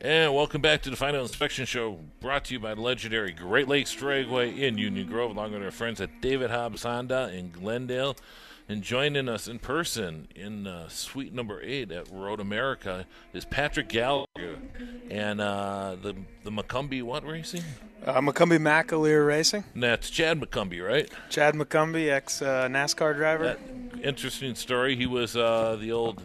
And welcome back to the Final Inspection Show, brought to you by legendary Great Lakes Dragway in Union Grove, along with our friends at David Hobbs Honda in Glendale, and joining us in person in suite number 8 at Road America is Patrick Gallagher and the McCumbee what racing? McCumbee McAleer Racing. And that's Chad McCumbee, right? Chad McCumbee, ex-NASCAR driver. Interesting story. He was the old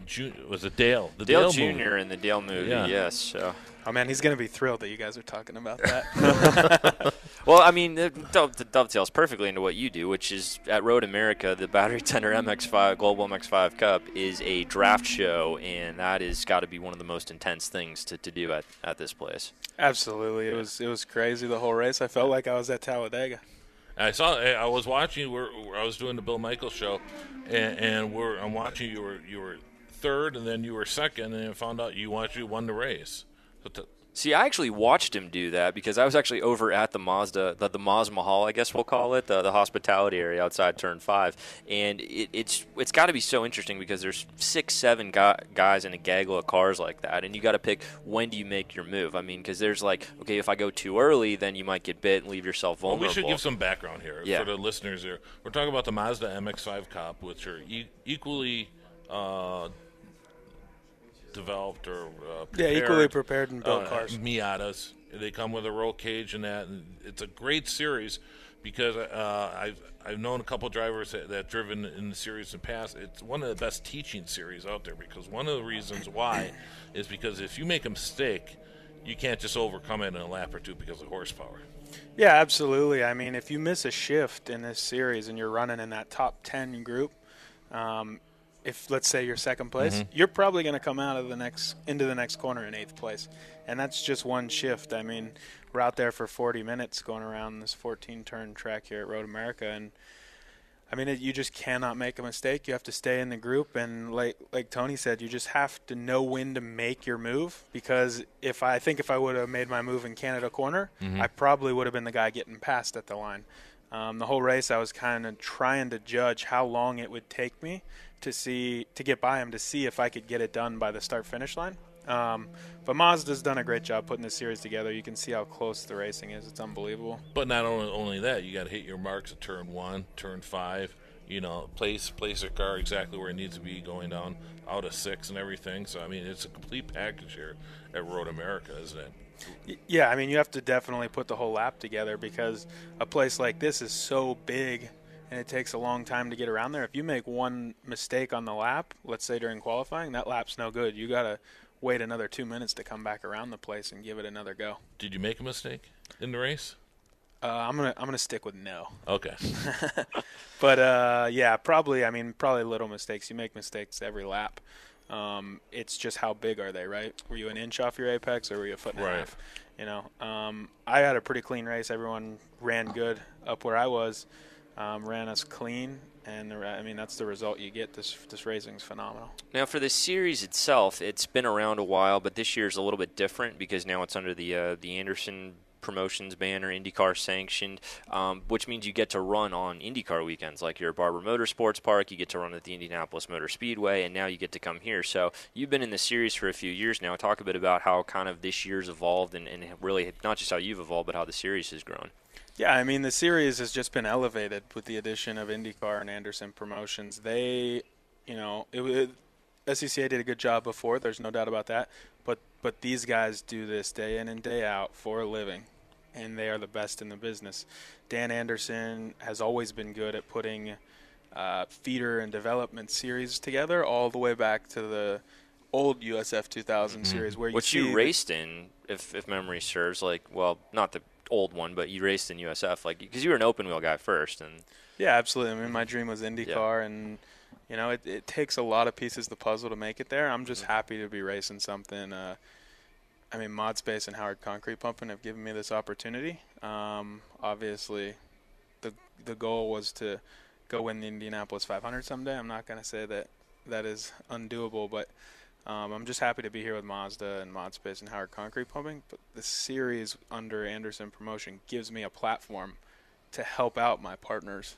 Dale. The Dale Jr. movie. In the Dale movie, yeah. Yes. So. Oh, man, he's going to be thrilled that you guys are talking about that. Well, I mean, it dovetails perfectly into what you do, which is at Road America, the Battery Tender MX-5 Global MX-5 Cup is a draft show, and that has got to be one of the most intense things to do at this place. Absolutely. Yeah. It was crazy the whole race. I felt like I was at Talladega. I was watching. I was doing the Bill Michaels show, and I'm watching. You were third, and then you were second, and I found out you actually won the race. See, I actually watched him do that because I was actually over at the Mazda, the Maz Mahal, I guess we'll call it, the hospitality area outside Turn 5. And it's got to be so interesting because there's 6-7 guys in a gaggle of cars like that, and you got to pick when do you make your move. I mean, because there's like, okay, if I go too early, then you might get bit and leave yourself vulnerable. Well, we should give some background here for the listeners here. We're talking about the Mazda MX-5 Cup, which are equally developed or prepared. Yeah, equally prepared and built cars. Miatas. They come with a roll cage and that. And it's a great series because I've known a couple drivers that driven in the series in the past. It's one of the best teaching series out there because one of the reasons why is because if you make a mistake, you can't just overcome it in a lap or two because of horsepower. Yeah, absolutely. I mean, if you miss a shift in this series and you're running in that top 10 group, if let's say you're second place, mm-hmm. you're probably going to come out of into the next corner in eighth place, and that's just one shift. I mean, we're out there for 40 minutes going around this 14-turn track here at Road America, and I mean, you just cannot make a mistake. You have to stay in the group, and like Tony said, you just have to know when to make your move. Because if I would have made my move in Canada corner, mm-hmm. I probably would have been the guy getting passed at the line. The whole race, I was kind of trying to judge how long it would take me to get by him to see if I could get it done by the start-finish line. But Mazda's done a great job putting this series together. You can see how close the racing is. It's unbelievable. But not only that, you got to hit your marks at turn 1, turn 5. You know, place your car exactly where it needs to be going down out of 6 and everything. So I mean, it's a complete package here at Road America, isn't it? Yeah, I mean, you have to definitely put the whole lap together because a place like this is so big and it takes a long time to get around there. If you make one mistake on the lap, let's say during qualifying, that lap's no good. You got to wait another 2 minutes to come back around the place and give it another go. Did you make a mistake in the race? I'm gonna stick with no. Okay. But yeah, probably little mistakes. You make mistakes every lap. It's just how big are they, right? Were you an inch off your apex or were you a foot and a half? You know, I had a pretty clean race. Everyone ran good up where I was, ran us clean. And that's the result you get. This racing is phenomenal. Now, for the series itself, it's been around a while, but this year's a little bit different because now it's under the Anderson Promotions banner, IndyCar sanctioned, which means you get to run on IndyCar weekends like your Barber Motorsports Park, you get to run at the Indianapolis Motor Speedway, and now you get to come here. So you've been in the series for a few years now. Talk a bit about how kind of this year's evolved and really not just how you've evolved but how the series has grown. Yeah, I mean, the series has just been elevated with the addition of IndyCar and Anderson Promotions. They, you know, SCCA did a good job before, there's no doubt about that, but these guys do this day in and day out for a living, and they are the best in the business. Dan Anderson has always been good at putting feeder and development series together all the way back to the old USF 2000 mm-hmm. series. Which you raced in, if memory serves, like, well, not the old one, but you raced in USF, like, because you were an open-wheel guy first. And yeah, absolutely. I mean, my dream was IndyCar, yeah. And you know, it takes a lot of pieces of the puzzle to make it there. I'm just happy to be racing something I mean, Modspace and Howard Concrete Pumping have given me this opportunity. Obviously, the goal was to go win the Indianapolis 500 someday. I'm not going to say that that is undoable, but I'm just happy to be here with Mazda and Modspace and Howard Concrete Pumping. But the series under Anderson Promotion gives me a platform to help out my partners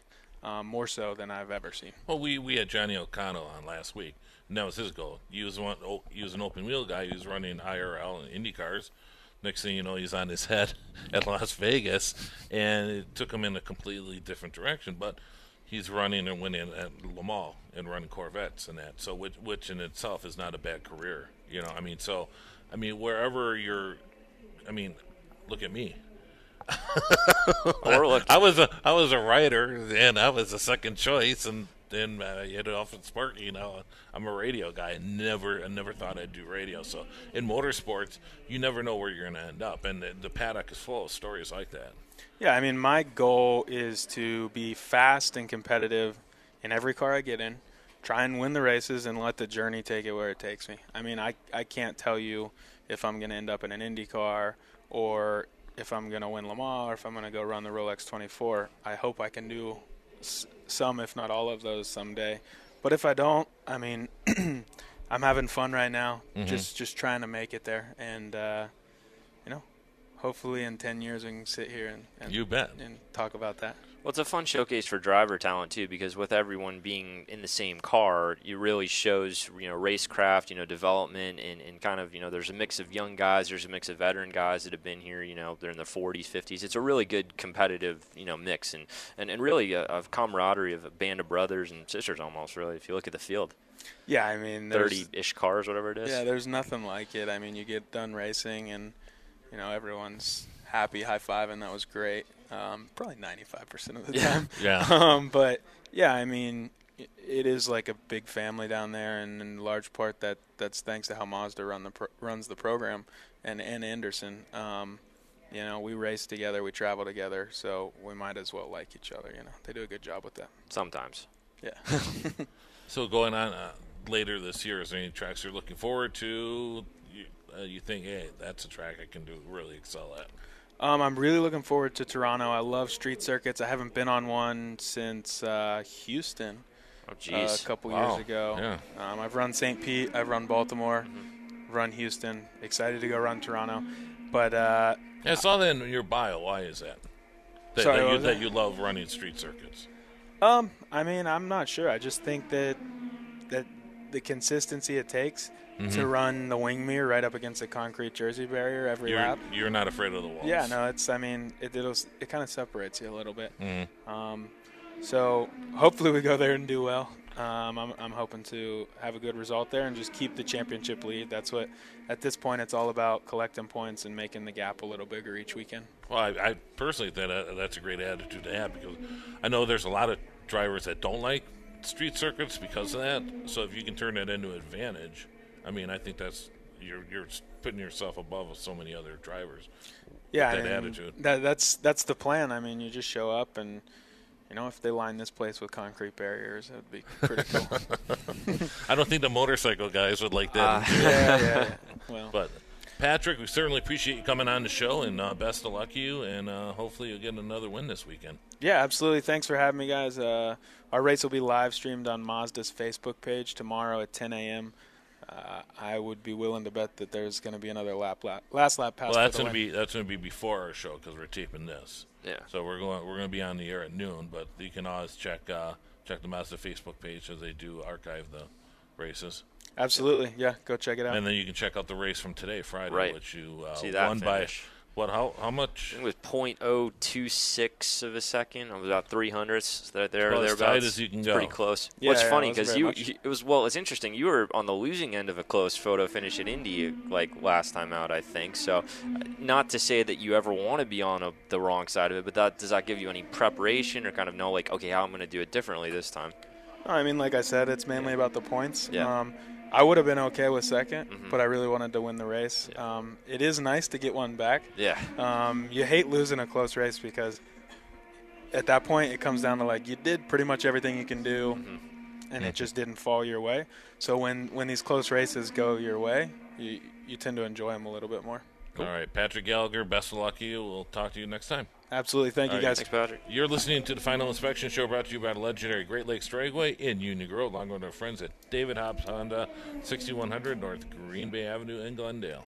more so than I've ever seen. Well, we had Johnny O'Connell on last week, and that was his goal. He was an open-wheel guy. He was running IRL and Indy cars. Next thing you know, he's on his head at Las Vegas, and it took him in a completely different direction. But he's running and winning at Le Mans and running Corvettes and that. So which in itself is not a bad career, you know. I mean, so I mean, wherever you're, I mean, look at me. I was a writer, and I was a second choice, and then you know, off at Spartan, you know, I'm a radio guy. I never thought I'd do radio. So in motorsports, you never know where you're going to end up, and the paddock is full of stories like that. Yeah, I mean, my goal is to be fast and competitive in every car I get in, try and win the races, and let the journey take it where it takes me. I mean, I can't tell you if I'm going to end up in an Indy car or if I'm going to win Le Mans or if I'm going to go run the Rolex 24. I hope I can do some, if not all of those someday. But if I don't, I mean, I'm having fun right now, just trying to make it there. And, you know, hopefully in 10 years we can sit here and talk about that. Well, it's a fun showcase for driver talent, too, because with everyone being in the same car, it really shows, you know, racecraft, you know, development, and kind of, you know, there's a mix of young guys, there's a mix of veteran guys that have been here, you know, they're in their 40s, 50s. It's a really good competitive, you know, mix and really a camaraderie of a band of brothers and sisters almost, really, if you look at the field. Yeah, I mean, 30-ish cars, whatever it is. Yeah, there's nothing like it. I mean, you get done racing and, you know, everyone's happy, high-fiving, that was great. Probably 95% of the time. Yeah. But yeah, I mean, it is like a big family down there, and in large part that's thanks to how Mazda runs the program, and Anderson. You know, we race together, we travel together, so we might as well like each other. You know, they do a good job with that. Sometimes. Yeah. So going on later this year, is there any tracks you're looking forward to? You think, hey, that's a track I can do really excel at? I'm really looking forward to Toronto. I love street circuits. I haven't been on one since Houston a couple years ago. Yeah. I've run St. Pete. I've run Baltimore, run Houston. Excited to go run Toronto. But I saw that in your bio. Why is that? That you love running street circuits. I mean, I'm not sure. I just think that the consistency it takes to run the wing mirror right up against the concrete jersey barrier every lap. You're not afraid of the walls. Yeah, no, it kind of separates you a little bit. So hopefully we go there and do well. I'm hoping to have a good result there and just keep the championship lead. That's what, at this point, it's all about collecting points and making the gap a little bigger each weekend. Well, I personally think that's a great attitude to have, because I know there's a lot of drivers that don't like street circuits because of that. So if you can turn that into an advantage, I mean, I think that's you're putting yourself above so many other drivers. Yeah, with that attitude. That's the plan. I mean, you just show up, and you know, if they line this place with concrete barriers, that'd be pretty cool. I don't think the motorcycle guys would like that. Yeah. Well, but Patrick, we certainly appreciate you coming on the show, and best of luck to you, and hopefully you'll get another win this weekend. Yeah, absolutely. Thanks for having me, guys. Our race will be live streamed on Mazda's Facebook page tomorrow at 10 a.m. I would be willing to bet that there's going to be another last lap pass. Well, that's going to be before our show, because we're taping this. Yeah. So we're going to be on the air at noon, but you can always check the Mazda Facebook page, as they do archive the races. Absolutely, yeah. Go check it out. And then you can check out the race from today, Friday, right, which you won finish by. What? How much? I think it was 0.026 of a second. It was about 300ths there. Well, as tight as you can go. Pretty close. Yeah, well, it's funny because it's interesting. You were on the losing end of a close photo finish at Indy, like last time out, I think. So, not to say that you ever want to be on the wrong side of it, but does that give you any preparation or kind of know, like, okay, how I'm going to do it differently this time? I mean, like I said, it's mainly about the points. Yeah. I would have been okay with second, but I really wanted to win the race. Yeah. It is nice to get one back. Yeah. You hate losing a close race, because at that point it comes down to, like, you did pretty much everything you can do, and it just didn't fall your way. So when these close races go your way, you tend to enjoy them a little bit more. Cool. All right, Patrick Gallagher, best of luck to you. We'll talk to you next time. Absolutely. Thank you, guys. Thanks, Patrick. You're listening to the Final Inspection Show, brought to you by the legendary Great Lakes Dragway in Union Grove, along with our friends at David Hobbs Honda, 6100 North Green Bay Avenue in Glendale.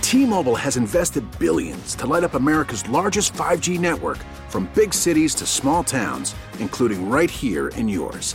T-Mobile has invested billions to light up America's largest 5G network, from big cities to small towns, including right here in yours.